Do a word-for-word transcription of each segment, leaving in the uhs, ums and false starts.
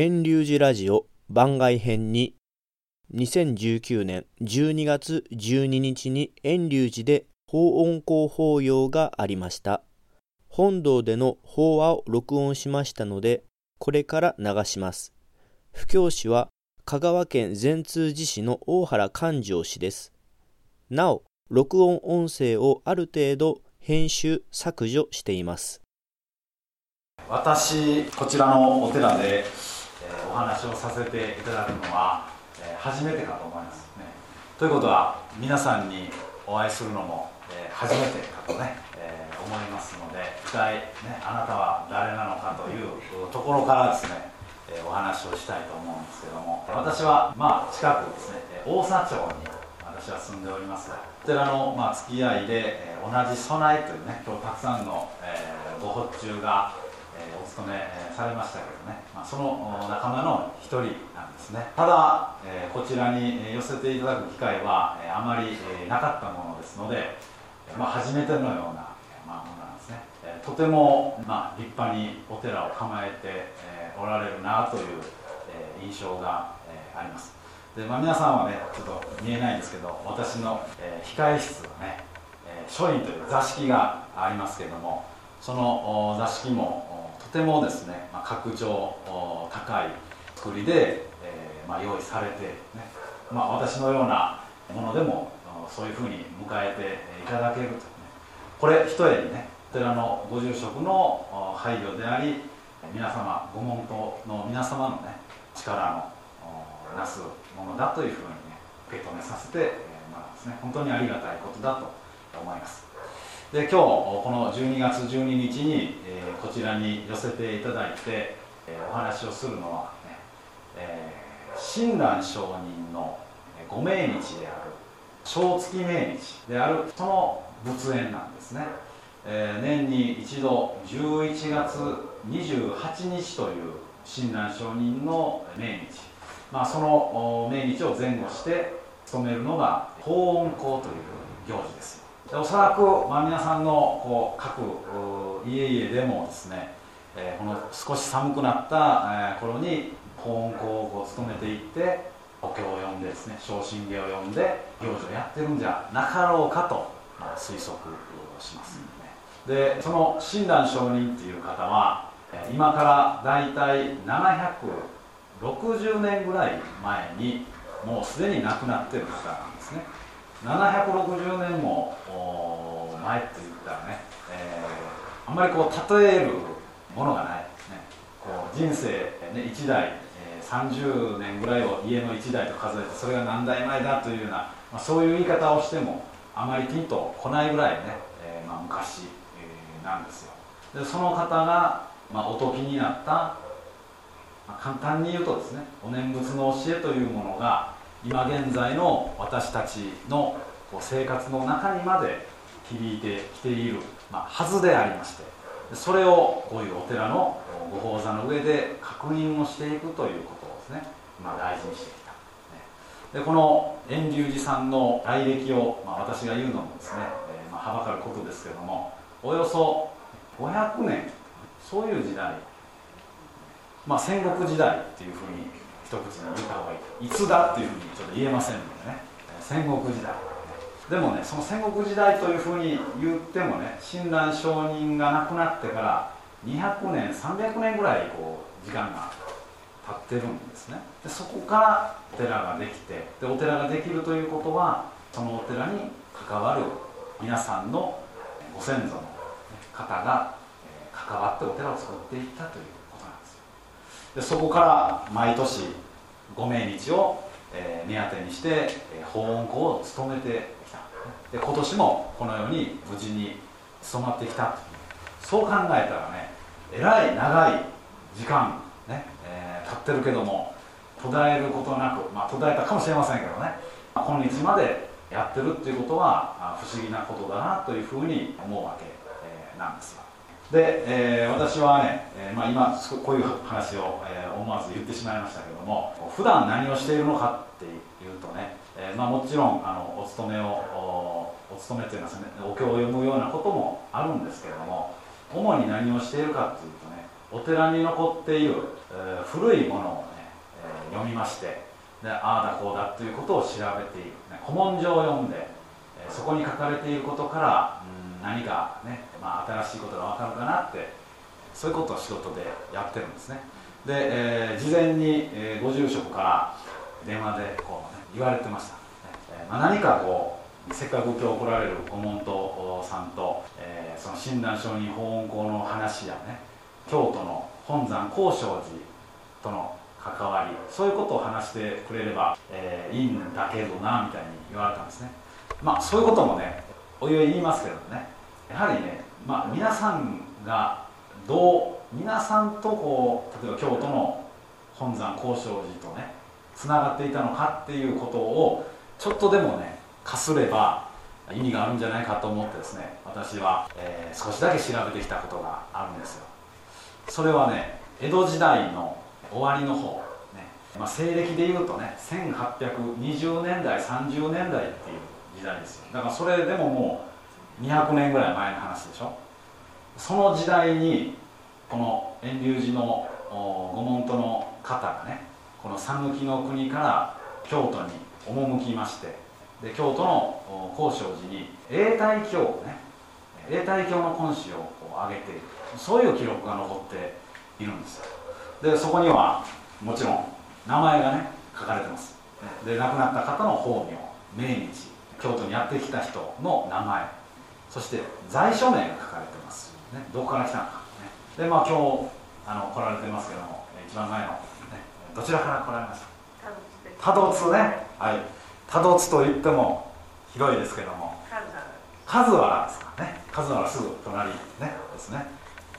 遠隆寺ラジオ番外編に、にせんじゅうきゅうねんじゅうにがつじゅうににちに遠隆寺で法音講法要がありました。本堂での法話を録音しましたので、これから流します。布教師は香川県善通寺市の大原勘定氏です。なお、録音音声をある程度編集削除しています。私、こちらのお寺で、えー、お話をさせていただくのは、えー、初めてかと思いますね。ということは、皆さんにお会いするのも、えー、初めてかとね、えー、思いますので、一体、ね、あなたは誰なのかというところからですね、えー、お話をしたいと思うんですけども、私は、まあ、近くですね、大佐町に私は住んでおりますが、こちらの、まあ、付き合いで、えー、同じ備えというね、今日たくさんの、えー、ご発注がお勤めされましたけどね、まあ、その仲間の一人なんですね。ただ、えー、こちらに寄せていただく機会は、えー、あまり、えー、なかったものですので、まあ、初めてのような、まあ、ものなんですね。えー、とても、まあ、立派にお寺を構えて、えー、おられるなという、えー、印象が、えー、あります。で、まあ、皆さんはね、ちょっと見えないんですけど、私の、えー、控え室はね、えー、書院という座敷がありますけれども、その座敷もとてもですね、まあ、格調高い作りで、えーまあ、用意されて、ね、まあ、私のようなものでもそういうふうに迎えていただけると、ね、これ一重にね、お寺のご住職の配慮であり、皆様、ご門徒の皆様のね、力のなすものだというふうにね、受け止めさせてもらうんですね。本当にありがたいことだと思います。で、今日このじゅうにがつじゅうににちに、えー、こちらに寄せていただいて、えー、お話をするのは、ね、えー、親鸞聖人のご命日である正月命日であるその仏縁なんですね。えー、年に一度じゅういちがつにじゅうはちにちという親鸞聖人の命日、まあ、その命日を前後して務めるのが法音講という行事です。おそらく、まあ、皆さんのこう各家々でもですね、えー、この少し寒くなった、えー、頃に法音講を務めていって、お経を読んでですね、正信偈を読んで行事をやってるんじゃなかろうかと、まあ、推測しますので、ね。で、その親鸞聖人という方は、今からだいたいななひゃくろくじゅうねんぐらい前にもうすでに亡くなっている方なんですね。ななひゃくろくじゅうねんも前って言ったらね、えー、あんまりこう例えるものがないですね。こう人生、ね、いち代、えー、さんじゅうねんぐらいを家のいち代と数えて、それが何代前だというような、まあ、そういう言い方をしてもあまりピンとこないぐらいね、えーまあ、昔、えー、なんですよ。で、その方が、まあ、おときになった、まあ、簡単に言うとですね、お念仏の教えというものが今現在の私たちの生活の中にまで響いてきているはずでありまして、それをこういうお寺のご法座の上で確認をしていくということをですね、まあ、大事にしてきた。で、この遠隆寺さんの来歴を、まあ、私が言うのもですね、まあ、はばかることですけれども、およそごひゃくねん、そういう時代、まあ、戦国時代っていうふうに一口に言った方がいい。いつだっていうふうにちょっと言えませんのでね、戦国時代。でもね、その戦国時代というふうに言ってもね、親鸞聖人が亡くなってからにひゃくねんさんびゃくねんぐらいこう時間が経ってるんですね。で、そこからお寺ができて、で、お寺ができるということは、そのお寺に関わる皆さんのご先祖の方が関わってお寺を作っていったという、で、そこから毎年ご命日を、えー、目当てにして、えー、法音講を務めてきた。で、今年もこのように無事に務まってきた。そう考えたらね、えらい長い時間ね、えー、経ってるけども途絶えることなく、まあ、途絶えたかもしれませんけどね、まあ、今日までやってるっていうことは不思議なことだなというふうに思うわけ、えー、なんですよ。で、えー、私はね、えーまあ、今こういう話を、えー、思わず言ってしまいましたけども、普段何をしているのかっていうとね、えーまあ、もちろんあのお勤めを お, お勤めといいますね、お経を読むようなこともあるんですけれども、主に何をしているかっていうとね、お寺に残っている、えー、古いものを、ねえー、読みまして、でああだこうだということを調べている、ね、古文書を読んで、えー、そこに書かれていることから、うん、何か、ねまあ、新しいことが分かるかなって、そういうことを仕事でやってるんですね。で、えー、事前に、えー、ご住職から電話でこう、ね、言われてました。えーまあ、何かこうせっかく今日来られるご門徒さんと、えー、その親鸞聖人法音講の話やね、京都の本山興聖寺との関わり、そういうことを話してくれれば、えー、いいんだけどなみたいに言われたんですね。まあそういうこともねおいおい言いますけどね、やはりね、まあ、皆さんがどう皆さんとこう例えば京都の本山興聖寺とねつながっていたのかっていうことをちょっとでもねかすれば意味があるんじゃないかと思ってですね、私は、えー、少しだけ調べてきたことがあるんですよ。それはね、江戸時代の終わりの方、ねまあ、西暦でいうとねせんはっぴゃくにじゅうねんだいさんじゅうねんだいっていう時代ですよ。だからそれでももうにひゃくねんぐらい前の話でしょ。その時代にこの遠隆寺のご門徒の方がねこの讃岐の国から京都に赴きまして、で京都の興聖寺に永代経をね永代経の根子を挙げている、そういう記録が残っているんですよ。でそこにはもちろん名前がね書かれてます。で亡くなった方の法名、命日、京都にやってきた人の名前、そして在所名が書かれてます、ね、どこから来たのか、ね、でまあ今日あの来られてますけども、一番前の、ね、どちらから来られました？多度津ね、はい多度津といっても広いですけども、数原ですかね、数原すぐ隣、ね、ですね。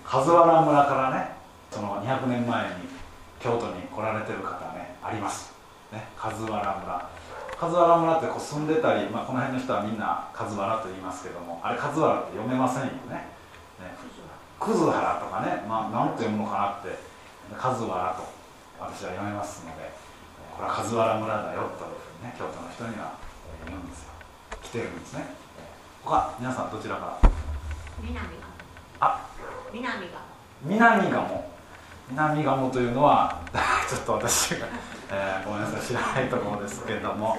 数原村からねそのにひゃくねんまえに京都に来られてる方ねありますね。数原村、数原村ってこう住んでたり、まあ、この辺の人はみんな数原と言いますけども、あれ数原って読めませんよね。ねくずはらとかね、まあ、なんて読むのかなって数原と私は読めますので、これは数原村だよというふうにね、京都の人には言うんですよ。来てるんですね。他、皆さんどちらから？南賀。あ、南賀。南賀も、南賀もというのはちょっと私が、えー、ごめんなさい知らないところですけれども、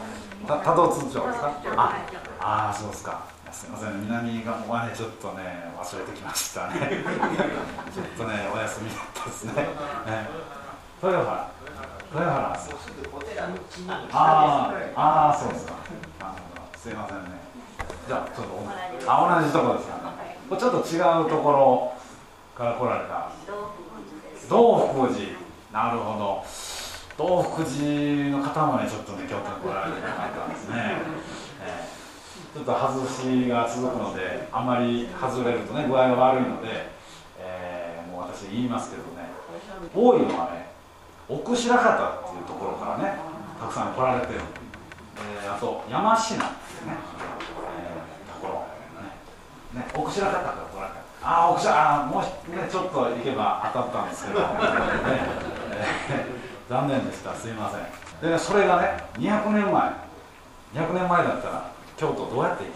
た多度津町ですか？あ、ああそうですか。すみません、南賀もはねちょっとね忘れてきましたね。ちょっとねお休みだったですね。豊原。豊原さん、ああそうですか、あのすいませんね、じゃあちょっとあ同じところですかね、ちょっと違うところから来られた道福寺、なるほど、道福寺の方もねちょっとね京都に来られてなかったんですね、えー、ちょっと外しが続くのであんまり外れるとね具合が悪いので、えー、もう私言いますけどね、多いのはね奥白方っていうところからねたくさん来られてる、えー、あと山科っていうね、えー、ところ、ねね、奥白方から来られて、ああ奥白方、もう、ね、ちょっと行けば当たったんですけど、ねえー、残念でした、すいません。でそれがねにひゃくねんまえ、にひゃくねんまえだったら京都どうやって行き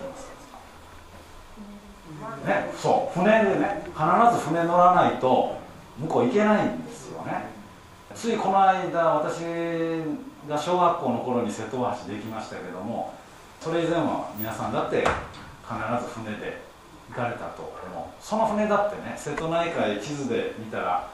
ますか、ね、そう船でね、必ず船乗らないと向こう行けないんですよね。ついこの間、私が小学校の頃に瀬戸大橋できましたけども、それ以前は皆さんだって必ず船で行かれたと思う。その船だってね、瀬戸内海地図で見たら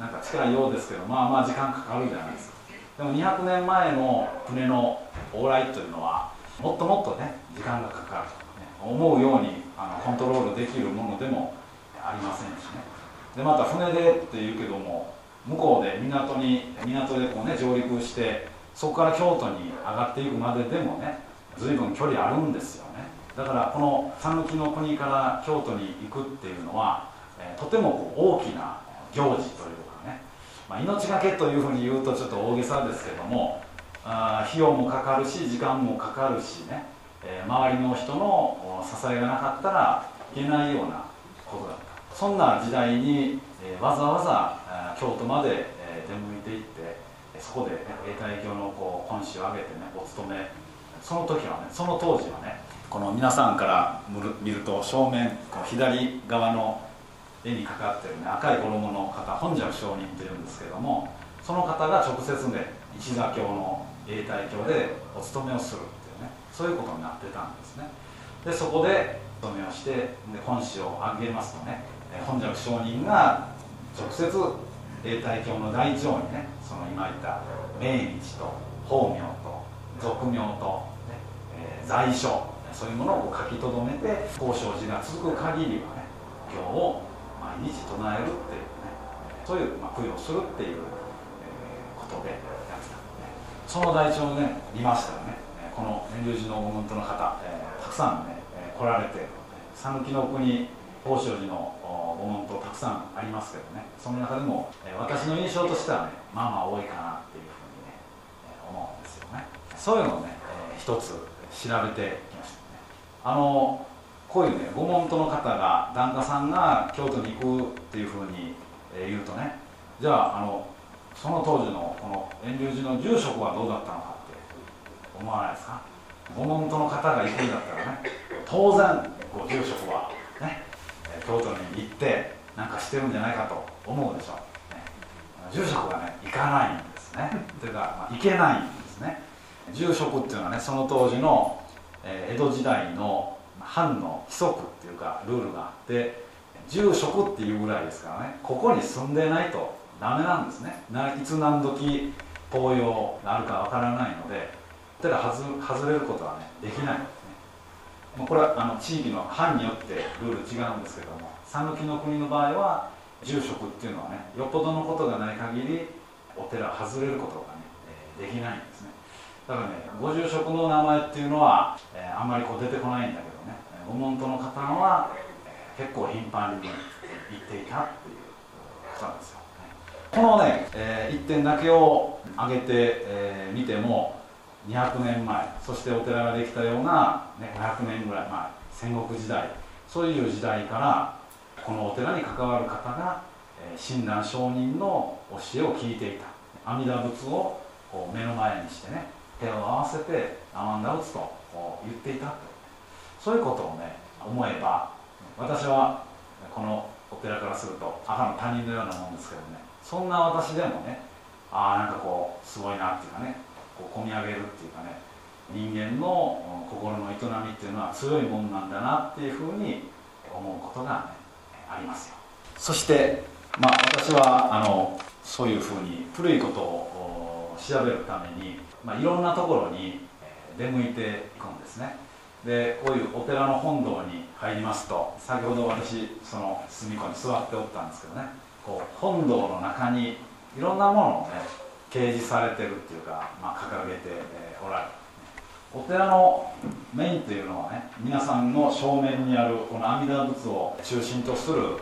なんか近いようですけど、まあまあ時間かかるじゃないですか。でもにひゃくねんまえの船の往来というのはもっともっとね時間がかかると、ね、思うようにあのコントロールできるものでもありませんしね。でまた船でっていうけども、向こうで港に港でこう、ね、上陸して、そこから京都に上がっていくまででもね随分距離あるんですよね。だからこの讃岐の国から京都に行くっていうのは、えー、とてもこう大きな行事というかね、まあ、命がけというふうに言うとちょっと大げさですけども、あ費用もかかるし時間もかかるしね、えー、周りの人の支えがなかったらいけないようなことだった。そんな時代に、えー、わざわざ京都まで出向いていって、そこで永代経のこう根子を挙げてねお勤め、その時はね、その当時はね、この皆さんから見ると正面こう左側の絵にかかっている、ね、赤い衣の方、本尺上人というんですけども、その方が直接ね一座教の永代教でお勤めをするっていうね、そういうことになってたんですね。でそこでお勤めをして、で本師をあげますとね、本尺上人が直接永代教の大長にね、その今言った命日と法名と俗名と、ねえー、在所、そういうものを書き留めて興正寺が続く限りはね経を毎日唱えるっていうね、そういう、まあ、供養するっていう、えー、ことでやってたんで、ね、その台帳ね見ましたらね、この遠流寺の門徒の方、えー、たくさんね来られて、讃岐の国興正寺のご門徒たくさんありますけどね、その中でも、えー、私の印象としてはねまあまあ多いかなっていうふうにね、えー、思うんですよね。そういうのをね、えー、一つ知られてきました、ね。あのこういうねご門徒の方が、檀家さんが京都に行くっていうふうに言うとね、じゃあ、 あのその当時のこの遠流寺の住職はどうだったのかって思わないですか。ご門徒の方が行くんだったらね、当然ご住職はね京都に行ってなんかしてるんじゃないかと思うでしょう、ね、住職がね行かないんですねというか、まあ、行けないんですね。住職っていうのはね、その当時の江戸時代の藩の規則っていうかルールがあって、住職っていうぐらいですからね、ここに住んでないとダメなんですね。いつ何時紅葉があるかわからないので、ただ外れることはねできないんですね。これはあの地域の藩によってルール違うんですけども、讃岐の国の場合は住職っていうのはね、よっぽどのことがない限りお寺は外れることがねできないんですね。だからね、ご住職の名前っていうのは、えー、あんまりこう出てこないんだけどね、ご門徒の方は、えー、結構頻繁に行っていたっていうことなんですよ、ね。このね、えー、一点だけを挙げてみ、えー、ても、にひゃくねんまえ、そしてお寺ができたような、ね、ごひゃくねんぐらい前、戦国時代、そういう時代からこのお寺に関わる方が、えー、親鸞聖人の教えを聞いていた。阿弥陀仏をこう目の前にしてね、手を合わせて阿弥陀仏と言っていたと、そういうことをね思えば、私はこのお寺からすると赤の他人のようなもんですけどね、そんな私でもね、ああなんかこうすごいなっていうかね、こう込み上げるっていうかね、人間の心の営みっていうのは強いもんなんだなっていうふうに思うことが、ね、ありますよ。そして、まあ、私はあのそういうふうに古いことを調べるために、まあ、いろんなところに出向いていくんですね。でこういうお寺の本堂に入りますと、先ほど私その隅っこに座っておったんですけどね、こう本堂の中にいろんなものをね掲示されてるっていうか、まあ、掲げておられる。お寺のメインというのはね、皆さんの正面にあるこの阿弥陀仏を中心とする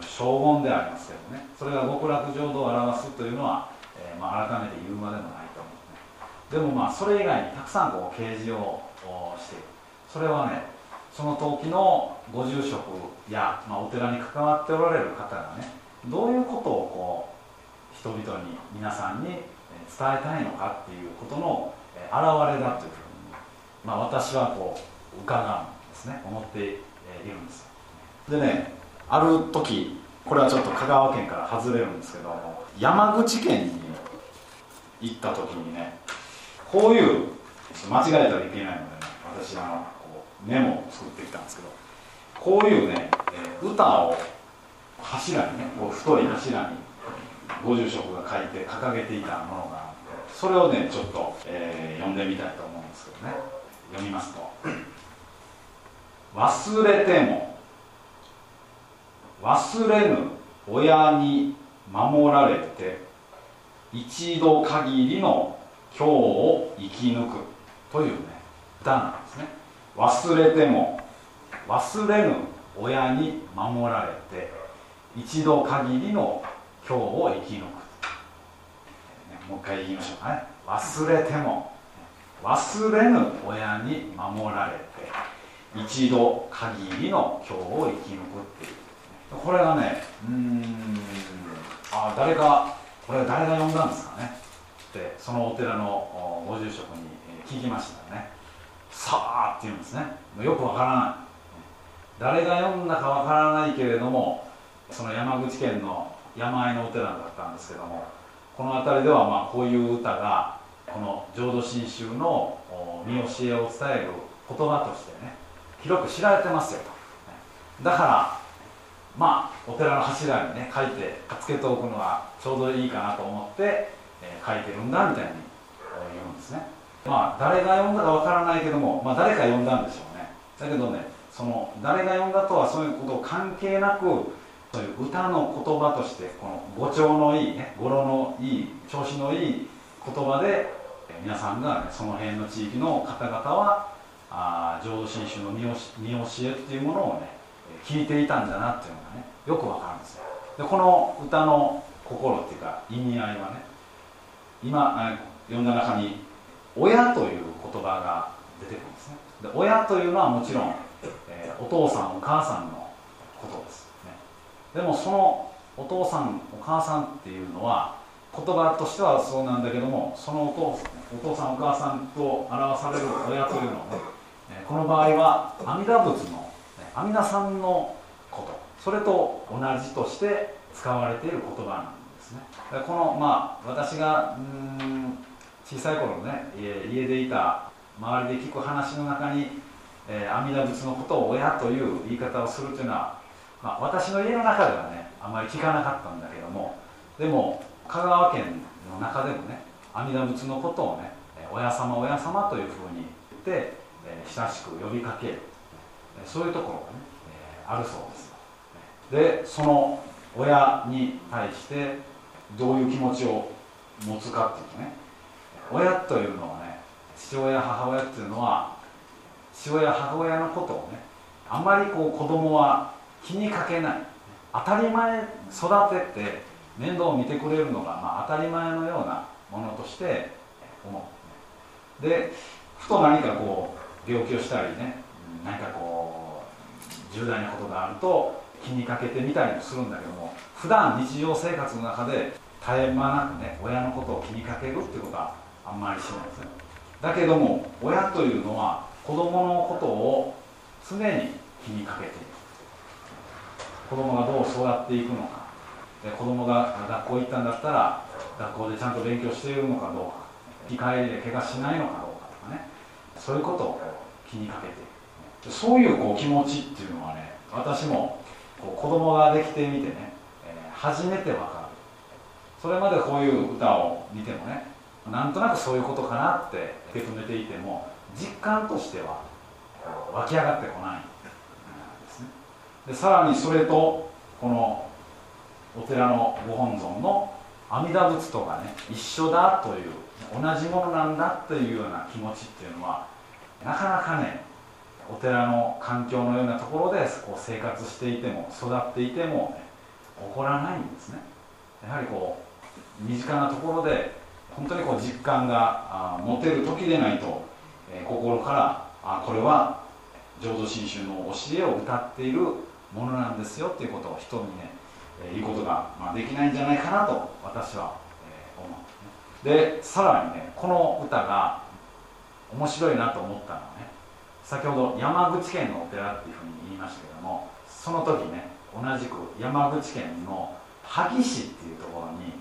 荘厳でありますけどね、それが極楽浄土を表すというのは、えーまあ、改めて言うまでもない。でもまあそれ以外にたくさんこう掲示をしている。それはね、その時のご住職や、まあ、お寺に関わっておられる方がね、どういうことをこう人々に、皆さんに伝えたいのかっていうことの表れだというふうに、まあ、私はこう伺うんですね、思っているんですよ。でね、ある時、これはちょっと香川県から外れるんですけど、山口県に行った時にね、こういう間違えたらいけないので、ね、私はこうメモを作ってきたんですけど、こういうね、えー、歌を柱にね、こう太い柱にご住職が書いて掲げていたものがあって、それをねちょっと、えー、読んでみたいと思うんですけどね、読みますと「忘れても忘れぬ親に守られて一度限りの今日を生き抜く」というね歌なんですね。忘れても忘れぬ親に守られて一度限りの今日を生き抜く、ね、もう一回言いましょうかね。忘れても忘れぬ親に守られて一度限りの今日を生き抜くっていう、ね、これがね、うーん、あ、誰かこれ誰が読んだんですかね、そのお寺のご住職に聞きましたね。さあって言うんですね。よくわからない、誰が読んだかわからないけれども、その山口県の山あいのお寺だったんですけども、この辺りではまあこういう歌がこの浄土真宗の見教えを伝える言葉としてね、広く知られてますよと。だからまあお寺の柱にね書いてつけておくのがちょうどいいかなと思って、えー、書いてるんだみたいに言うんですね。まあ誰が読んだかわからないけども、まあ、誰か読んだんでしょうね。だけどね、その誰が読んだとはそういうことを関係なく、そういう歌の言葉としてこの語調のいいね、語呂のいい調子のいい言葉で皆さんが、ね、その辺の地域の方々はあ浄土真宗の見教えっていうものをね聞いていたんだなっていうのがねよくわかるんですよ。でこの歌の心っていうか意味合いはね、今読んだ中に「親」という言葉が出てくるんですね。で親というのはもちろん、えー、お父さんお母さんのことです、ね、でもそのお父さんお母さんっていうのは言葉としてはそうなんだけども、そのお 父, お父さんお母さんと表される親というのはね、えー、この場合は阿弥陀仏の阿弥陀さんのこと、それと同じとして使われている言葉なんですね。このまあ私がうーん小さい頃ね 家, 家でいた周りで聞く話の中に、えー、阿弥陀仏のことを親という言い方をするというのは、まあ、私の家の中ではねあまり聞かなかったんだけども、でも香川県の中でもね阿弥陀仏のことをね親様親様というふうに言って、えー、親しく呼びかける、そういうところが、ねえー、あるそうです。でその親に対してどういう気持ちを持つかっていうとね、親というのはね父親母親っていうのは父親母親のことをねあんまりこう子供は気にかけない、当たり前、育てて面倒を見てくれるのが、まあ、当たり前のようなものとして思う。でふと何かこう病気をしたりね、何かこう重大なことがあると気にかけてみたりもするんだけども、普段日常生活の中で絶え間なくね親のことを気にかけるっていうことはあんまりしないですね。だけども親というのは子供のことを常に気にかけている。子供がどう育っていくのか、で子供が学校行ったんだったら学校でちゃんと勉強しているのかどうか、行き帰りで怪我しないのかどうかとかね、そういうことを気にかけている。そういうこう気持ちっていうのはね、私もこう子供ができてみてね、えー、初めてわかる。それまでこういう歌を見てもねなんとなくそういうことかなって受け止めていても実感としては湧き上がってこないんですね。でさらにそれとこのお寺のご本尊の阿弥陀仏とがね一緒だという、同じものなんだっていうような気持ちっていうのはなかなかねお寺の環境のようなところでこう生活していても育っていても、ね、起こらないんですね。やはりこう身近なところで本当にこう実感が持てる時でないと、えー、心からあこれは浄土真宗の教えを歌っているものなんですよっていうことを人にね、えー、言うことが、まあ、できないんじゃないかなと私は、えー、思う、ね。でさらにねこの歌が面白いなと思ったのはね、先ほど山口県のお寺っていうふうに言いましたけども、その時ね同じく山口県の萩市っていうところに、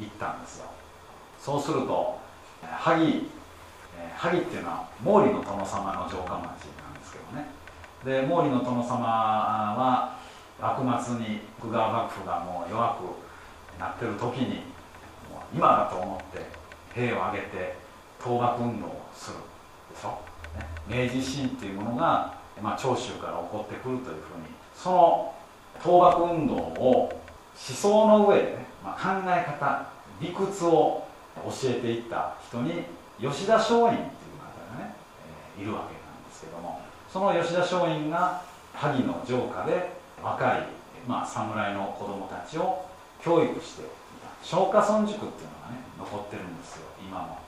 えー、行ったんですよ。そうすると萩、えー、萩っていうのは毛利の殿様の城下町なんですけどね。で毛利の殿様は幕末に徳川幕府がもう弱くなってる時にもう今だと思って兵を挙げて倒幕運動をするでしょ。明治維新というものが、まあ、長州から起こってくるというふうに、その倒幕運動を思想の上で、ねまあ、考え方理屈を教えていった人に吉田松陰という方がね、えー、いるわけなんですけども、その吉田松陰が萩の城下で若い、まあ、侍の子どもたちを教育していた松下村塾っていうのがね残ってるんですよ今も。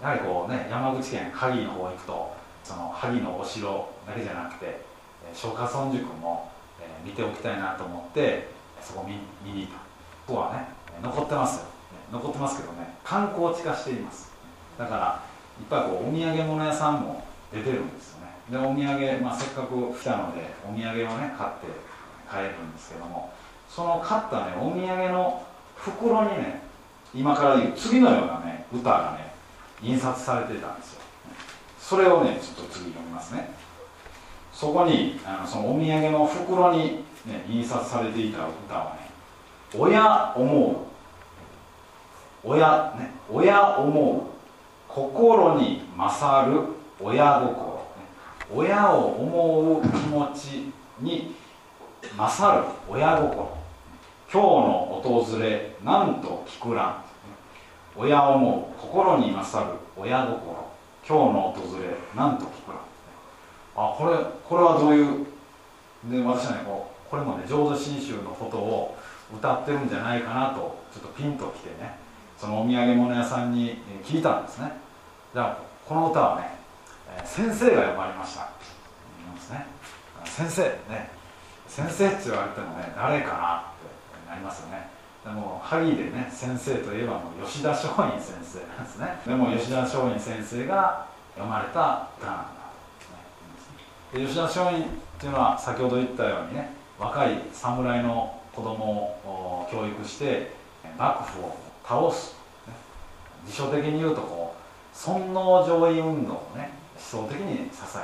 やはりこうね山口県萩の方行くとその萩のお城だけじゃなくて松下村塾も、えー、見ておきたいなと思ってそこ 見, 見に行った。ここはね残ってますよ、ね、残ってますけどね観光地化しています。だからいっぱいこうお土産物屋さんも出てるんですよね。でお土産、まあ、せっかく来たのでお土産をね買って帰るんですけども、その買ったねお土産の袋にね、今から言う次のようなね歌がね印刷されてたんですよ。それをねちょっと次読みますね。そこにあのそのお土産の袋に、ね、印刷されていた歌はね「親思う親ね親思う心に勝る親心」「親を思う気持ちに勝る親心」「今日の訪れなんと聞くらん」「親を思う心に勝る親心」「今日の訪れなんと聞くらん」あ、これこれはどういうで、私はねこうこれもね浄土真宗のことを歌ってるんじゃないかなとちょっとピンときてね、そのお土産物屋さんに聞いたんですね。じゃあこの歌はね先生が呼ばれました。ね、先生ね、先生って言われてもね、誰かなってなりますよね。でもハリーでね、先生といえばもう吉田松陰先生なんですね。でも吉田松陰先生が読まれた歌なんだと、ね。で吉田松陰っていうのは先ほど言ったようにね、若い侍の子供を教育して幕府を倒す、ね、辞書的に言うとこう尊王攘夷運動をね。思想的に支え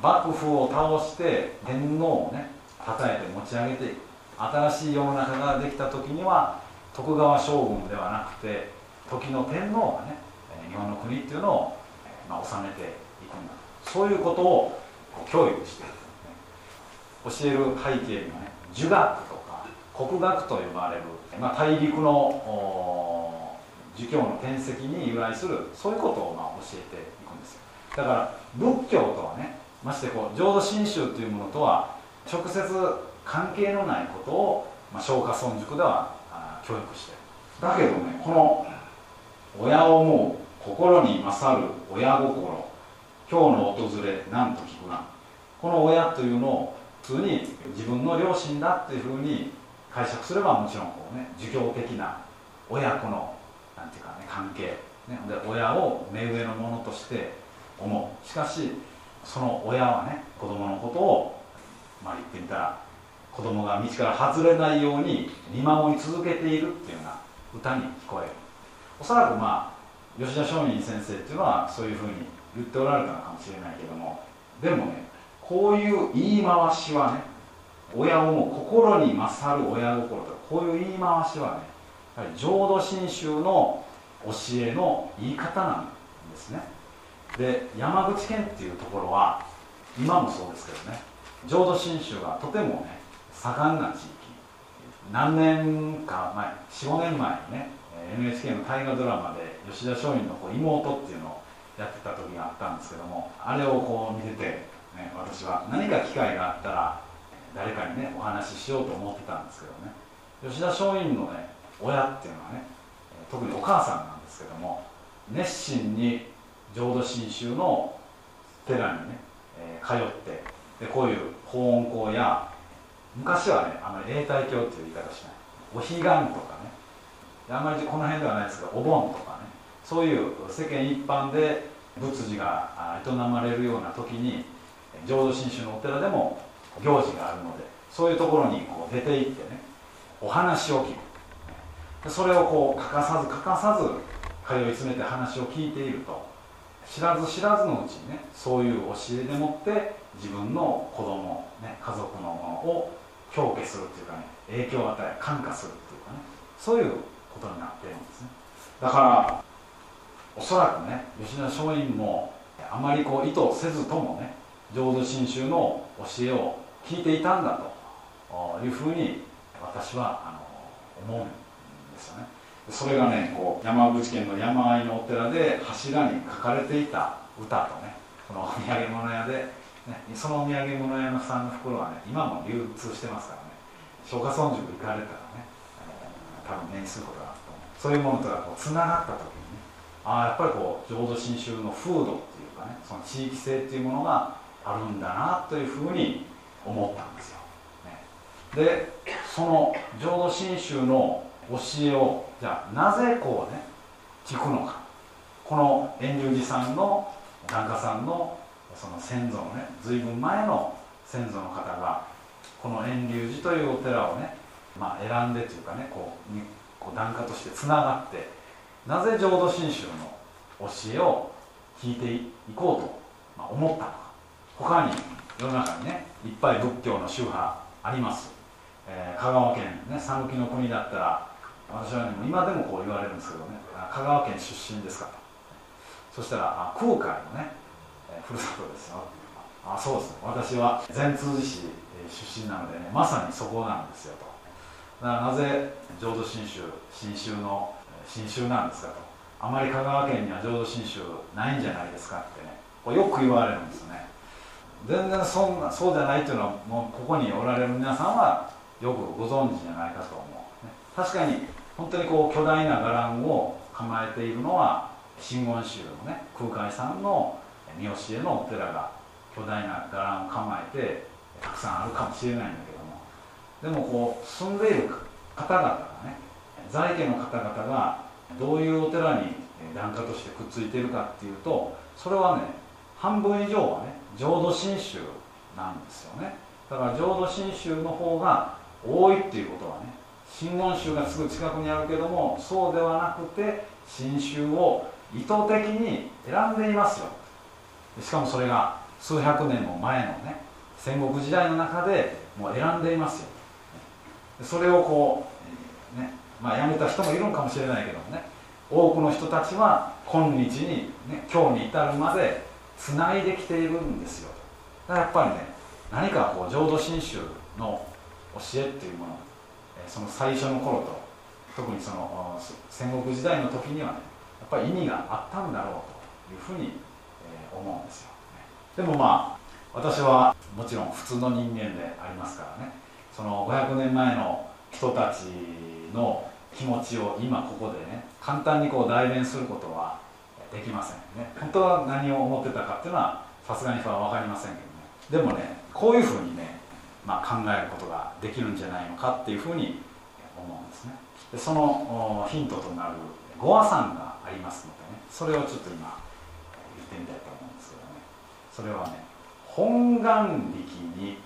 た幕府を倒して天皇をねたたえて持ち上げていく、新しい世の中ができた時には徳川将軍ではなくて時の天皇がね日本の国っていうのを、まあ、治めていくんだと、そういうことを教育して、ね、教える背景にはね儒学とか国学と呼ばれる、まあ、大陸の儒教の典籍に由来するそういうことをまあ教えていくんですよ。だから仏教とはね、ましてこう浄土真宗というものとは直接関係のないことを、まあ、松下村塾では教育している。だけどねこの「親を思う心に勝る親心今日の訪れなんと聞くな」、この親というのを普通に自分の両親だっていうふうに解釈すればもちろんこうね儒教的な親子のなんていうかね関係、ね、で親を目上のものとして思う。しかしその親はね子供のことを、まあ、言ってみたら子供が道から外れないように見守り続けているっていうような歌に聞こえる。おそらくまあ吉田松陰先生っていうのはそういうふうに言っておられたのかもしれないけども、でもねこういう言い回しはね親をも心に勝る親心とかこういう言い回しはねやはり浄土真宗の教えの言い方なんですね。で山口県っていうところは今もそうですけどね浄土真宗がとてもね盛んな地域、何年か前よん、ごねんまえにね エヌエイチケー の大河ドラマで吉田松陰のこう妹っていうのをやってた時があったんですけども、あれをこう見てて、ね、私は何か機会があったら誰かにねお話ししようと思ってたんですけどね、吉田松陰のね親っていうのはね特にお母さんなんですけども熱心に浄土真宗の寺にね、えー、通ってでこういう法音講や昔はねあまり永代教っていう言い方しないお彼岸とかねあんまりこの辺ではないですけどお盆とかねそういう世間一般で仏事が営まれるような時に浄土真宗のお寺でも行事があるのでそういうところにこう出て行ってねお話を聞く、でそれをこう欠かさず欠かさず通い詰めて話を聞いていると。知らず知らずのうちにねそういう教えでもって自分の子供、ね、家族のものを強化するっていうかね影響を与え感化するっていうかねそういうことになっているんですね。だからおそらくね吉田松陰もあまりこう意図せずともね浄土真宗の教えを聞いていたんだというふうに私はあの思うんですよね。それがねこう山口県の山あいのお寺で柱に書かれていた歌とねこのお土産物屋で、ね、そのお土産物屋のさんの袋はね今も流通してますからね松下村塾行かれたらね多分目にすることがあると思う。そういうものとがつながった時にねああやっぱりこう浄土真宗の風土っていうかねその地域性っていうものがあるんだなというふうに思ったんですよ、ね、でその浄土真宗の教えをじゃあなぜこうね聞くのか、この遠隆寺さんの檀家さんのその先祖のね随分前の先祖の方がこの遠隆寺というお寺をねまあ、選んでというかね、こうこう檀家としてつながって、なぜ浄土真宗の教えを聞いていこうと思ったのか。他に世の中にね、いっぱい仏教の宗派あります、えー、香川県ね、讃岐の国だったら、私は、ね、今でもこう言われるんですけどね、香川県出身ですかと。そしたら、空海のね、えー、ふるさとですよ。あ、そうですね、私は善通寺市出身なのでね、まさにそこなんですよと。だからなぜ浄土真宗、真宗の真宗なんですかと。あまり香川県には浄土真宗ないんじゃないですかってね、これよく言われるんですよね。全然そんなそうじゃないっていうのは、もうここにおられる皆さんはよくご存知じゃないかと思う、ね、確かに本当にこう巨大な伽藍を構えているのは真言宗のね、空海さんの見教えのお寺が巨大な伽藍を構えてたくさんあるかもしれないんだけども、でもこう住んでいる方々がね、在家の方々がどういうお寺に檀家としてくっついているかっていうと、それはね、半分以上はね、浄土真宗なんですよね。だから浄土真宗の方が多いっていうことはね、真言宗がすぐ近くにあるけども、そうではなくて真宗を意図的に選んでいますよ。しかもそれが数百年も前のね、戦国時代の中でもう選んでいますよ。それをこうね、まあやめた人もいるのかもしれないけどもね、多くの人たちは今日にね、今日に至るまでつないできているんですよ。だからやっぱりね、何かこう浄土真宗の教えっていうもの、その最初の頃と、特にその戦国時代の時にはね、やっぱり意味があったんだろうというふうに思うんですよ。でもまあ私はもちろん普通の人間でありますからね、そのごひゃくねんまえの人たちの気持ちを今ここでね、簡単にこう代弁することはできませんね。本当は何を思ってたかっていうのはさすがにそれは分かりませんけどね。でもね、こういうふうにね、まあ、考えることができるんじゃないのかっていうふうに思うんですね。でそのヒントとなる五和山がありますのでね、それをちょっと今言ってみたいと思うんですけどね、それはね、本願力に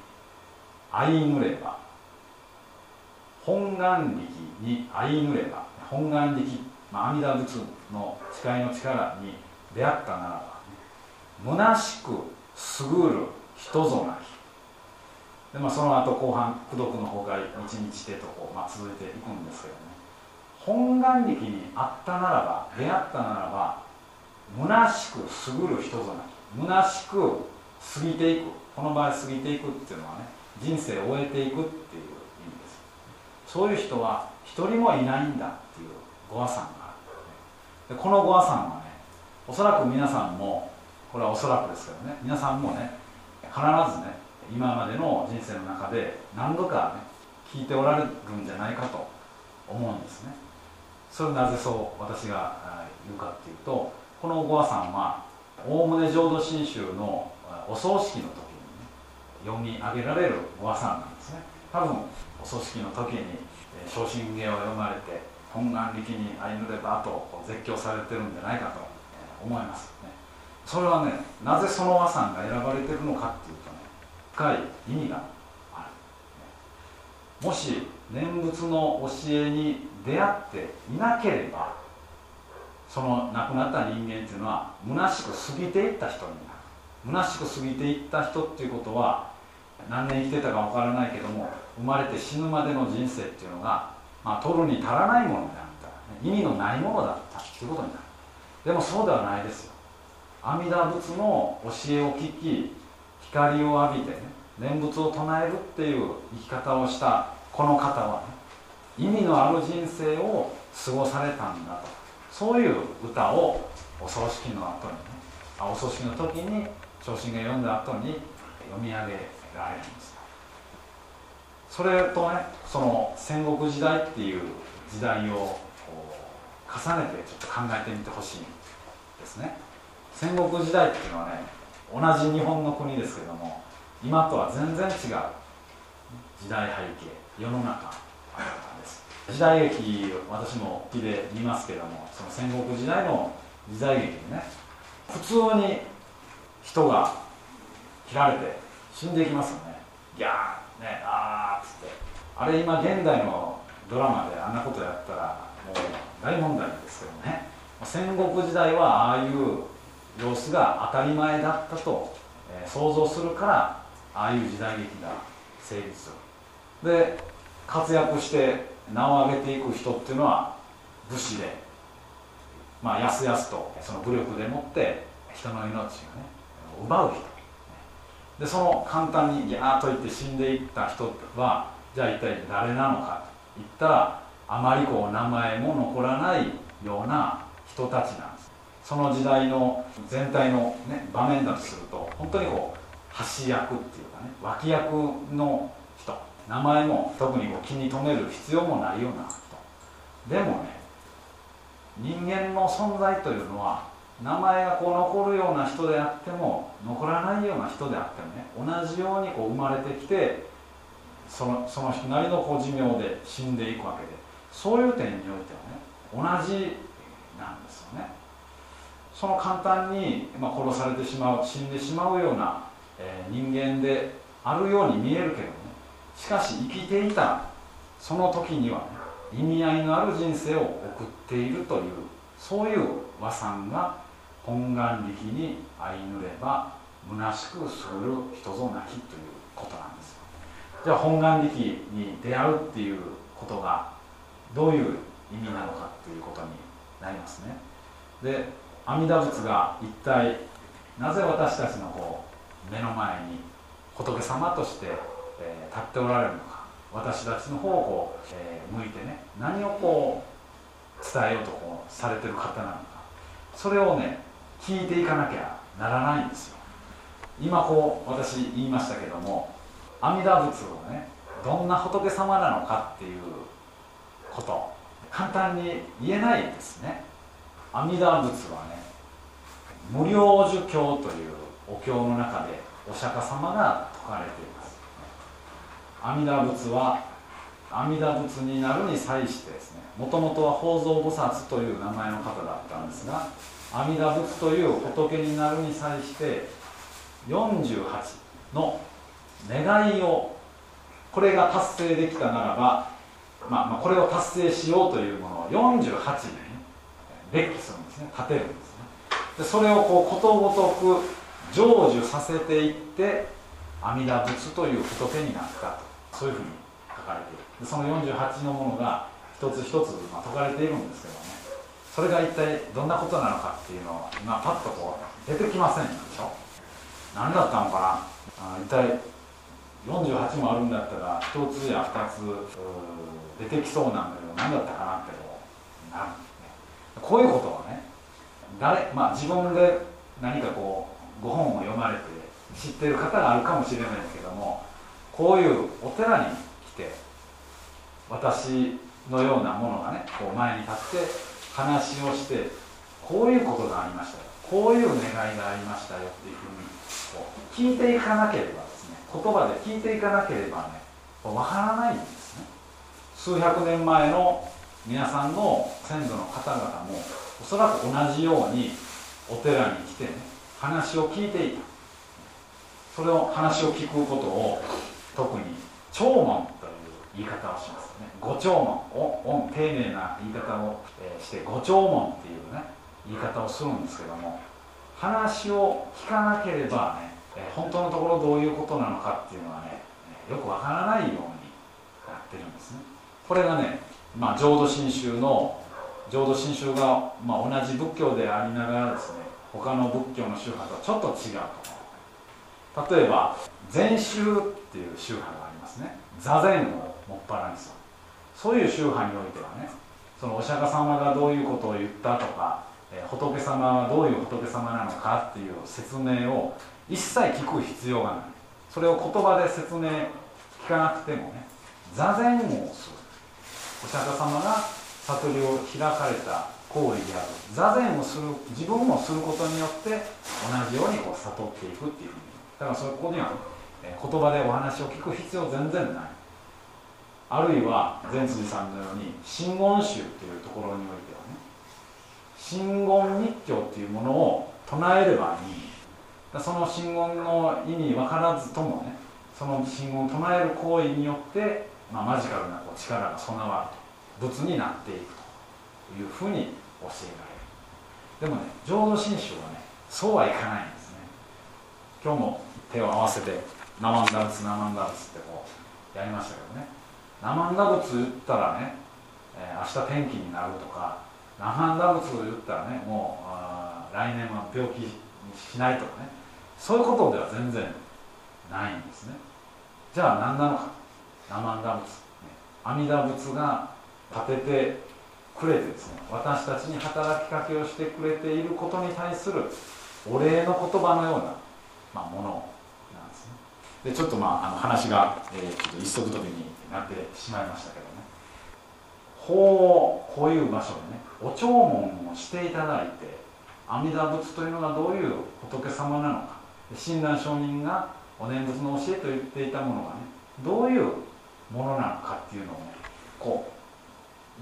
あいぬれば、本願力にあいぬれば、本願力、まあ、阿弥陀仏の誓いの力に出会ったならば、むなしく優る人ぞなき。で、まあ、その後後半「功徳の崩壊一日で」とこう、まあ、続いていくんですけどね、本願力にあったならば、出会ったならば、むなしく優る人ぞなき。むなしく過ぎていく、この場合過ぎていくっていうのはね、人生を終えていくっていう意味です。そういう人は一人もいないんだっていう五和山が、でこの五和山はね、おそらく皆さんも、これはおそらくですけどね、皆さんもね、必ずね、今までの人生の中で何度かね、聞いておられるんじゃないかと思うんですね。それなぜそう私が言うかっていうと、この五和山はおおむね浄土真宗のお葬式の時に、ね、読み上げられる五和山なんですね。多分お葬式の時に昇進芸を読まれて、本願力にあいぬればと絶叫されてるんじゃないかと思います、ね、それはね、なぜその和さんが選ばれてるのかっていうとね、深い意味がある、ね、もし念仏の教えに出会っていなければ、その亡くなった人間っていうのは虚しく過ぎていった人になる。虚しく過ぎていった人っていうことは、何年生きてたかわからないけども、生まれて死ぬまでの人生っていうのが、まあ、取るに足らないものであった、ね、意味のないものだったということになる。でもそうではないですよ。阿弥陀仏の教えを聞き、光を浴びて、ね、念仏を唱えるっていう生き方をしたこの方は、ね、意味のある人生を過ごされたんだと。そういう歌をお葬式の後にね、あお葬式の時に昇進が読んだ後に読み上げられるんです。それとね、その戦国時代っていう時代を重ねてちょっと考えてみてほしいんですね。戦国時代っていうのはね、同じ日本の国ですけども、今とは全然違う時代背景、世の中です。時代劇、私も好きで見ますけども、その戦国時代の時代劇でね、普通に人が切られて死んでいきますよね。ギャーね、あーっつって、あれ今現代のドラマであんなことやったらもう大問題ですけどね、戦国時代はああいう様子が当たり前だったと、えー、想像するから、ああいう時代劇が成立する。で活躍して名を上げていく人っていうのは武士で、まあやすやすとその武力でもって人の命をね奪う人で、その簡単にギャーと言って死んでいった人はじゃあ一体誰なのかといったら、あまりこう名前も残らないような人たちなんです。その時代の全体の、ね、場面だとすると本当にこう橋役っていうかね、脇役の人、名前も特にこう気に留める必要もないような人でもね、人間の存在というのは名前がこう残るような人であっても残らないような人であってもね、同じようにこう生まれてきてその、その人なりのこう寿命で死んでいくわけで、そういう点においてはね同じなんですよね。その簡単に、まあ、殺されてしまう、死んでしまうような、えー、人間であるように見えるけどね、しかし生きていたその時には、ね、意味合いのある人生を送っているという、そういう和さんが本願力に相ぬれば虚しくする人ぞなきということなんですよ。じゃあ本願力に出会うっていうことがどういう意味なのかっていうことになりますね。で阿弥陀仏が一体なぜ私たちのこう目の前に仏様として、えー、立っておられるのか、私たちの方を、えー、向いてね何をこう伝えようとこうされてる方なのか、それをね聞いていかなきゃならないんですよ。今こう私言いましたけども、阿弥陀仏をねどんな仏様なのかっていうこと簡単に言えないですね。阿弥陀仏はね無量寿経というお経の中でお釈迦様が説かれています。阿弥陀仏は阿弥陀仏になるに際してですね、もともとは法蔵菩薩という名前の方だったんですが、阿弥陀仏という仏になるに際してよんじゅうはちの願いを、これが達成できたならば、まあ、まあこれを達成しようというものをよんじゅうはちに、ね、列記するんですね、立てるんですね。でそれをこうことごとく成就させていって阿弥陀仏という仏になったと、そういうふうに書かれている。でそのよんじゅうはちのものが一つ一つまとかれているんですけどね、それが一体どんなことなのかっていうのは今パッとこう出てきませんでしょ。何だったのかな、あ一体よんじゅうはちもあるんだったらひとつやふたつ出てきそうなんだけど何だったかなってこうなるんですね。こういうことはね誰、まあ、自分で何かこうご本を読まれて知ってる方があるかもしれないですけども、こういうお寺に来て私のようなものがねこう前に立って話をして、こういうことがありましたよ、こういう願いがありましたよっていうふうにこう聞いていかなければですね、言葉で聞いていかなければね分からないんですね。数百年前の皆さんの先祖の方々もおそらく同じようにお寺に来てね話を聞いていた。それを話を聞くことを特に聴聞という言い方をしますね。ご聴聞を丁寧な言い方をしてご聴聞っていうね言い方をするんですけども、話を聞かなければね本当のところどういうことなのかっていうのはねよくわからないようになってるんですね。これがね、まあ、浄土真宗の浄土真宗が、まあ、同じ仏教でありながらですね他の仏教の宗派とはちょっと違うところ。例えば禅宗っていう宗派がありますね。座禅をもっぱらにする、そういう宗派においてはねそのお釈迦様がどういうことを言ったとか仏様はどういう仏様なのかっていう説明を一切聞く必要がない。それを言葉で説明聞かなくてもね座禅をする、お釈迦様が悟りを開かれた行為である座禅をする、自分もすることによって同じようにこう悟っていくっていうふうに、だからそこには言葉でお話を聞く必要全然ない。あるいは善辻さんのように真言宗というところにおいてはね真言密教っていうものを唱えればいい。その真言の意味分からずともねその真言を唱える行為によってまあ、マジカルなこう力が備わると仏になっていくというふうに教えられる。でもね、浄土真宗はねそうはいかないんですね。今日も手を合わせて「ナマンダ仏ナマンダ仏」ってこうやりましたけどね、ナマンダ仏言ったらね、えー、明日天気になるとか、ナマンダ仏言ったらねもう来年は病気しないとかね、そういうことでは全然ないんですね。じゃあ何なのか、ナマンダ仏、阿弥陀仏が立ててくれてですね、私たちに働きかけをしてくれていることに対するお礼の言葉のような、まあ、ものなんですね。でちょっとまああの話が、えー、ちょっと一足飛びになってしまいましたけどね、法をこういう場所でねお弔問をしていただいて、阿弥陀仏というのがどういう仏様なのか、親鸞聖人がお念仏の教えと言っていたものがねどういうものなのかっていうのをね、こう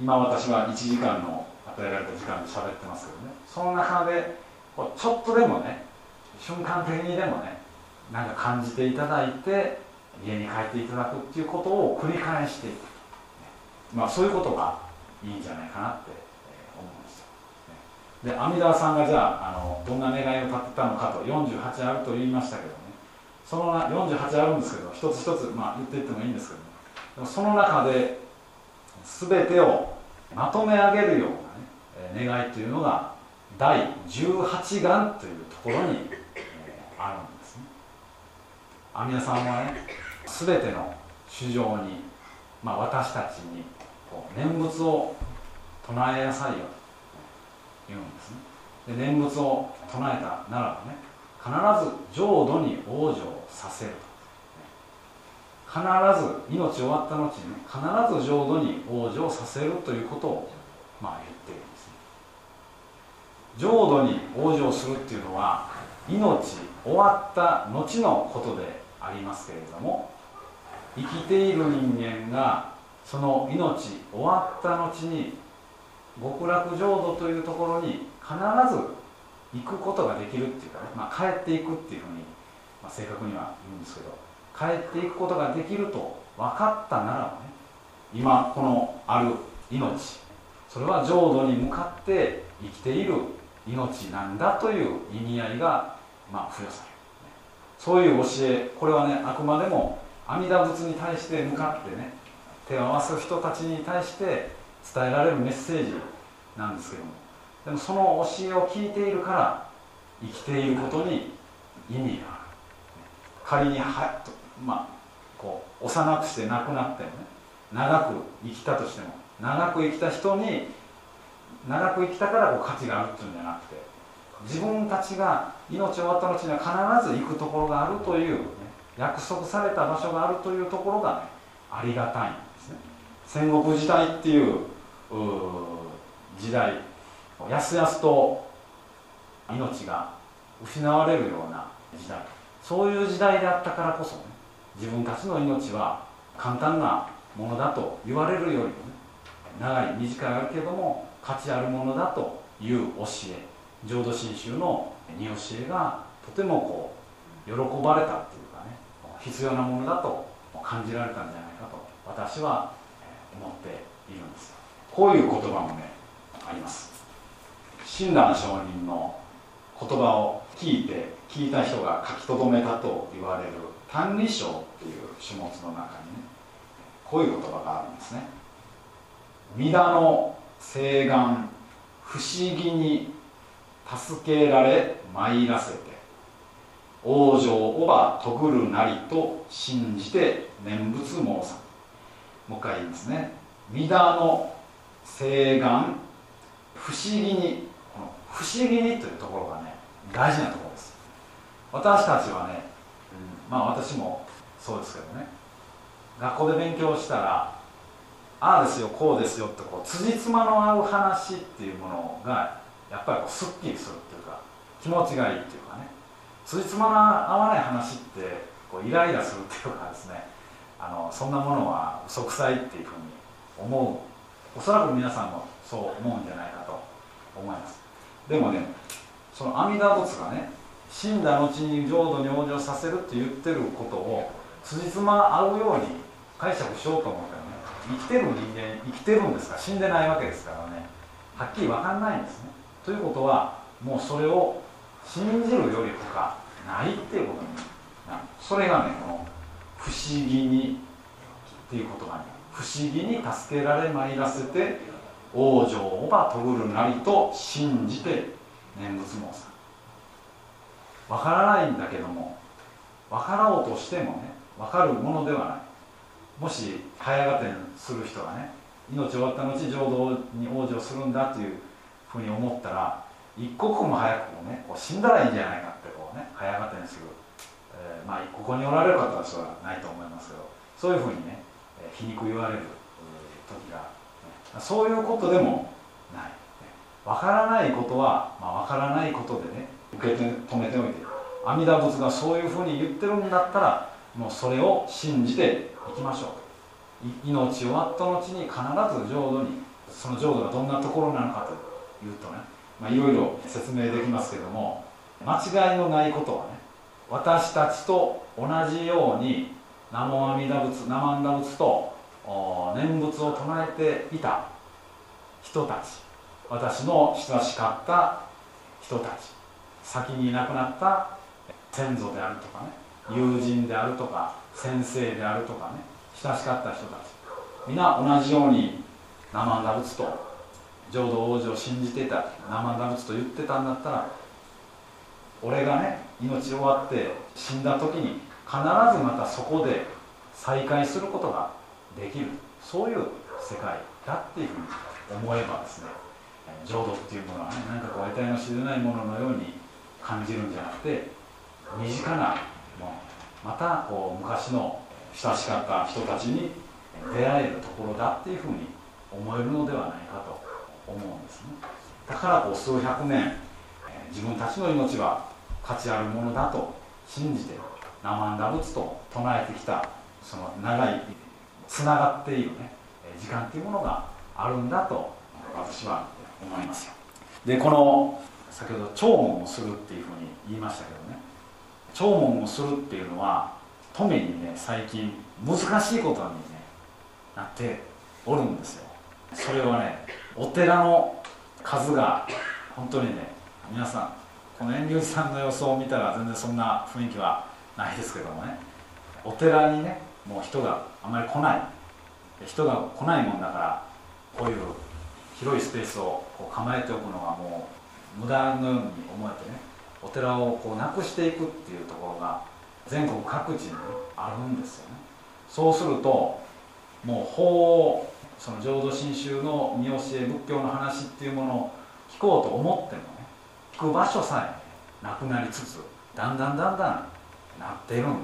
今私はいちじかんの与えられた時間で喋ってますけどね、その中でこうちょっとでもね瞬間的にでもねなんか感じていただいて家に帰っていただくっていうことを繰り返していく、ね、まあそういうことがいいんじゃないかなって思うんですよ。で阿弥陀さんがじゃあ、あのどんな願いを立てたのかとよんじゅうはちあると言いましたけどね、そのよんじゅうはちあるんですけど一つ一つ、まあ、言っていってもいいんですけど、ね、でもその中で全てをまとめ上げるような、ね、願いというのがだいじゅうはちがんというところに、えー、あるんですね。阿弥陀さんはね全ての衆生に、まあ、私たちにこう念仏を唱えなさいよと言うんですね。で念仏を唱えたならばね必ず浄土に往生させると、ね、必ず命終わった後に、ね、必ず浄土に往生させるということを、まあ、言っているんですね。浄土に往生するっていうのは命終わった後のことでありますけれども、生きている人間がその命終わった後に極楽浄土というところに必ず行くことができるっていうかね、まあ、帰っていくっていうふうに、まあ、正確には言うんですけど、帰っていくことができると分かったならばね、今このある命、それは浄土に向かって生きている命なんだという意味合いが、まあ、付与される。そういう教え、これはねあくまでも阿弥陀仏に対して向かってね手を合わす人たちに対して伝えられるメッセージなんですけども、でもその教えを聞いているから生きていることに意味がある。仮には、まあ、こう幼くして亡くなってもね長く生きたとしても、長く生きた人に長く生きたからこう価値があるっていうんじゃなくて、自分たちが命終わった後には必ず行くところがあるという、ね、約束された場所があるというところが、ね、ありがたいんですね。戦国時代っていう、う時代やすやすと命が失われるような時代、そういう時代であったからこそ、ね、自分たちの命は簡単なものだと言われるよりも、ね、長い短いあるけども価値あるものだという教え、浄土真宗のに教えがとてもこう喜ばれたっていうかね、必要なものだと感じられたんじゃないかと私は思っているんです。こういう言葉もねあります。親鸞聖人の言葉を聞いて聞いた人が書き留めたと言われる「歎異抄」っていう書物の中にねこういう言葉があるんですね。弥陀の誓願不思議に助けられ参らせて往生をばとぐるなりと信じて念仏申さん。もう一回言いますね。弥陀の誓願不思議に、この不思議にというところがね大事なところです。私たちはね、うん、まあ私もそうですけどね、学校で勉強したらああですよこうですよってこう辻褄の合う話っていうものがやっぱりこうすっきりするっていうか気持ちがいいっていうかね、辻褄の合わない話ってこうイライラするっていうかですね、あのそんなものは嘘くさいっていうふうに思う、おそらく皆さんもそう思うんじゃないかと思います。でもねその阿弥陀仏がね死んだ後に浄土に往生させるって言ってることをつじつま合うように解釈しようと思うけど、生きてる人間、生きてるんですか、死んでないわけですからね、はっきり分かんないんですね。ということは、もうそれを信じるより他ないっていうことになる。それがね、この不思議にっていう言葉に、不思議に助けられまいらせて往生をばとぐるなりと信じて念仏もさ、分からないんだけども、分からおうとしてもね、分かるものではない。もし早合点する人がね、命終わった後浄土に往生するんだというふうに思ったら、一刻も早くもね、こう死んだらいいんじゃないかってこうね、早合点する、えー、まあここにおられる方はそれはないと思いますけど、そういうふうにね、皮肉言われる時が、ね、そういうことでもない。分からないことは、まあ、分からないことでね、受け止めておいて、阿弥陀仏がそういうふうに言ってるんだったら、もうそれを信じていきましょう。命終わった後に必ず浄土に、その浄土がどんなところなのかというとね、まあ、いろいろ説明できますけども、間違いのないことはね、私たちと同じように南無阿弥陀仏、南無阿弥陀仏と念仏を唱えていた人たち、私の親しかった人たち、先に亡くなった先祖であるとかね、友人であるとか、先生であるとかね、親しかった人たち、皆同じように南無阿弥陀仏と浄土往生を信じていた、南無阿弥陀仏と言ってたんだったら、俺がね、命終わって死んだ時に必ずまたそこで再会することができる、そういう世界だっていうふうに思えばですね、浄土っていうものはね、何かこう得体の知れないもののように感じるんじゃなくて、身近なもの、またこう昔の親しかった人たちに出会えるところだっていうふうに思えるのではないかと思うんですね。だからこう数百年、自分たちの命は価値あるものだと信じて、南無阿弥陀仏と唱えてきた、その長いつながっているね、時間っていうものがあるんだと私は思いますよ。で、この先ほど聴聞をするっていうふうに言いましたけどね、聴聞をするっていうのは富にね、最近難しいことに、ね、なっておるんですよ。それはね、お寺の数が本当にね、皆さんこの円龍寺さんの様子を見たら全然そんな雰囲気はないですけどもね、お寺にね、もう人があまり来ない、人が来ないもんだから、こういう広いスペースをこう構えておくのがもう無駄のように思えてね、お寺をこうなくしていくっていうところが全国各地にあるんですよね。そうするともう法、その浄土真宗の見教え、仏教の話っていうものを聞こうと思ってもね、聞く場所さえなくなりつつ、だんだんだんだんなっているん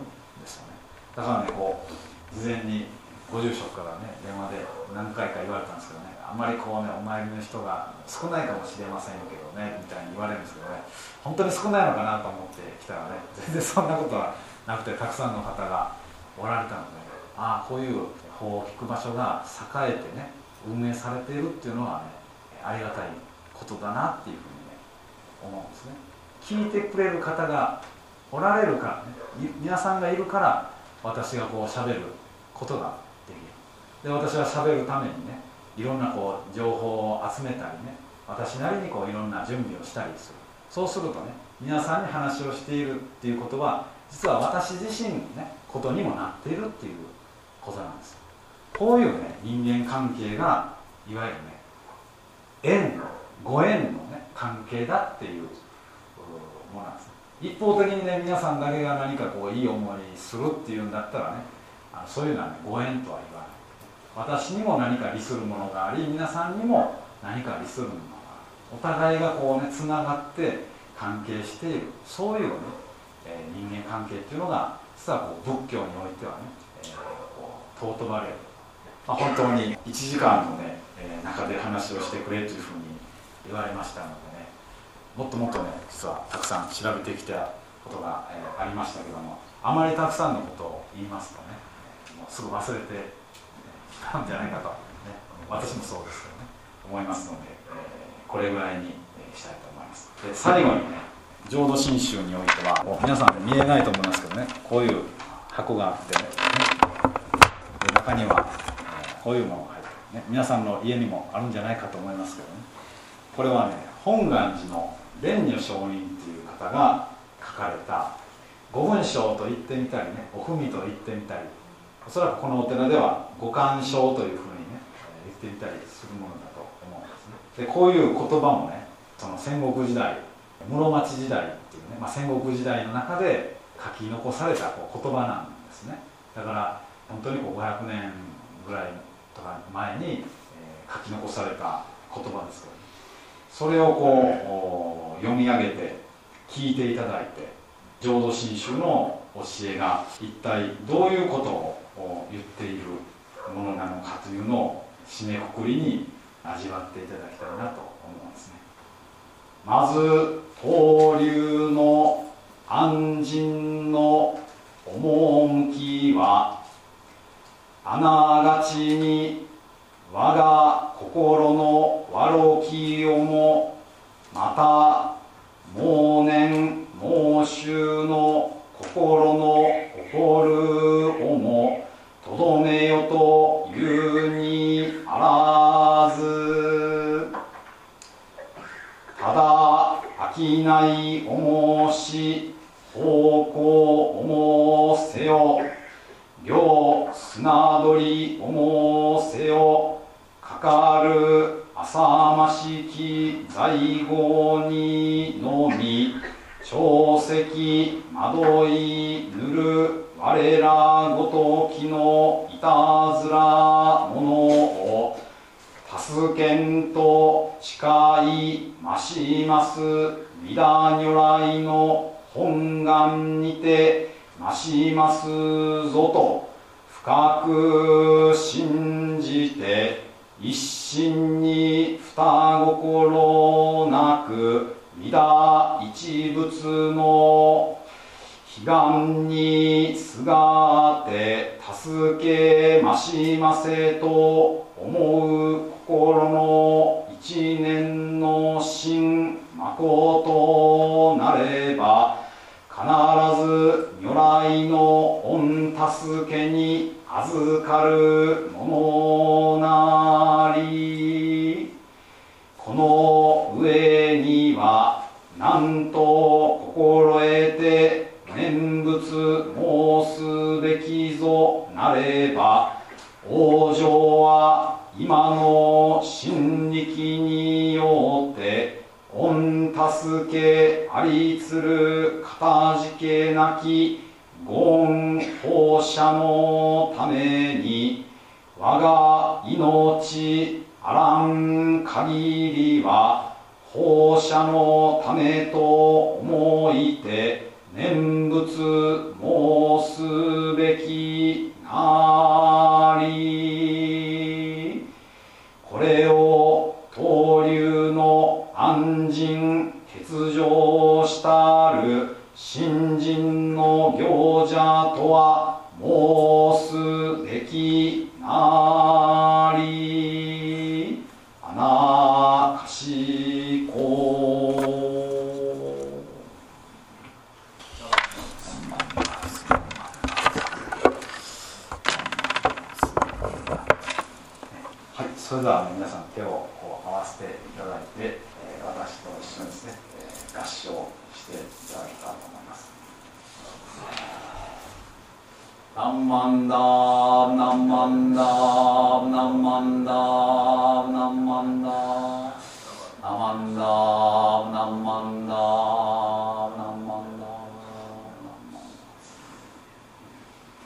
ですよね。だからね、こう事前にご住職からね、電話で何回か言われたんですけどね、あんまりこうね、お参りの人が少ないかもしれませんけどねみたいに言われるんですけどね、本当に少ないのかなと思ってきたらね、全然そんなことはなくて、たくさんの方がおられたので、ああ、こういう法を聞く場所が栄えてね、運営されているっていうのはね、ありがたいことだなっていうふうにね、思うんですね。聞いてくれる方がおられるからね、皆さんがいるから私がこう喋ることができる。で、私は喋るためにね、いろんなこう情報を集めたりね、私なりにこういろんな準備をしたりする。そうするとね、皆さんに話をしているっていうことは、実は私自身のね、ことにもなっているっていうことなんです。こういうね、人間関係がいわゆるね、縁のご縁のね、関係だっていうものなんです。一方的にね、皆さんだけが何かこういい思いするっていうんだったらね、あのそういうのはね、ご縁とは言わない。私にも何か利するものがあり、皆さんにも何か利するものがある。お互いがこうね、つながって関係している、そういうね、えー、人間関係っていうのが、実はこう仏教においてはね、えー、こう尊ばれる。まあ、本当にいちじかんのね、えー、中で話をしてくれというふうに言われましたので、もっともっとね、実はたくさん調べてきたことが、えー、ありましたけども、あまりたくさんのことを言いますとね、もうすぐ忘れてたんじゃないかと、ね、私もそうですけどね、思いますので、えー、これぐらいにしたいと思います。で、最後にね、浄土真宗においては、もう皆さん見えないと思いますけどね、こういう箱があって、ね、で中には、えー、こういうのが入ってる、ね、皆さんの家にもあるんじゃないかと思いますけどね。これはね、本願寺の蓮如上人っていう方が書かれた御文章と言ってみたりね、お文と言ってみたり、おそらくこのお寺では御鑑賞というふうにね言ってみたりするものだと思うんですね。でこういう言葉もね、その戦国時代、室町時代っていうね、まあ、戦国時代の中で書き残されたこう言葉なんですね。だから本当にこうごひゃくねんぐらいとか前に書き残された言葉ですけど、それをこう読み上げて聞いていただいて、浄土真宗の教えが一体どういうことを言っているものなのかというのを締めくくりに味わっていただきたいなと思うんですね。まず法流の安心の趣は、あながちに我が心の悪きをも、また妄念妄執の心の誇るをもとどめよというにあらず。ただ商いを申し奉公を申せよ、両砂取りを申せよ、かかる浅ましき在業にのみ、朝夕惑いぬる我らごときのいたずら者を、助けんと誓いまします弥陀如来の本願にてましますぞと深く信じて、一心に二心なく弥陀一仏の悲願にすがって助けましませと思う心の一念の心まことなれば、必ず如来の御助けに預かるものなり。この上にはなんと心得て念仏申すべきぞなれば、往生は今の真力によって御助けありつるかたじけなき言放射のために、我が命あらん限りは放射のためと思いて念仏申すべきなり。これを東流の安心欠如したる信心の行者とは申すべきなり。あなかしこ。それでは皆さん手をこう合わせていただいて、えー、私と一緒にですね、えー、合唱していただきたいと思います。ナンマンダーナンマンダーナンマンダーナンマンダーナンマンダーナンマンダー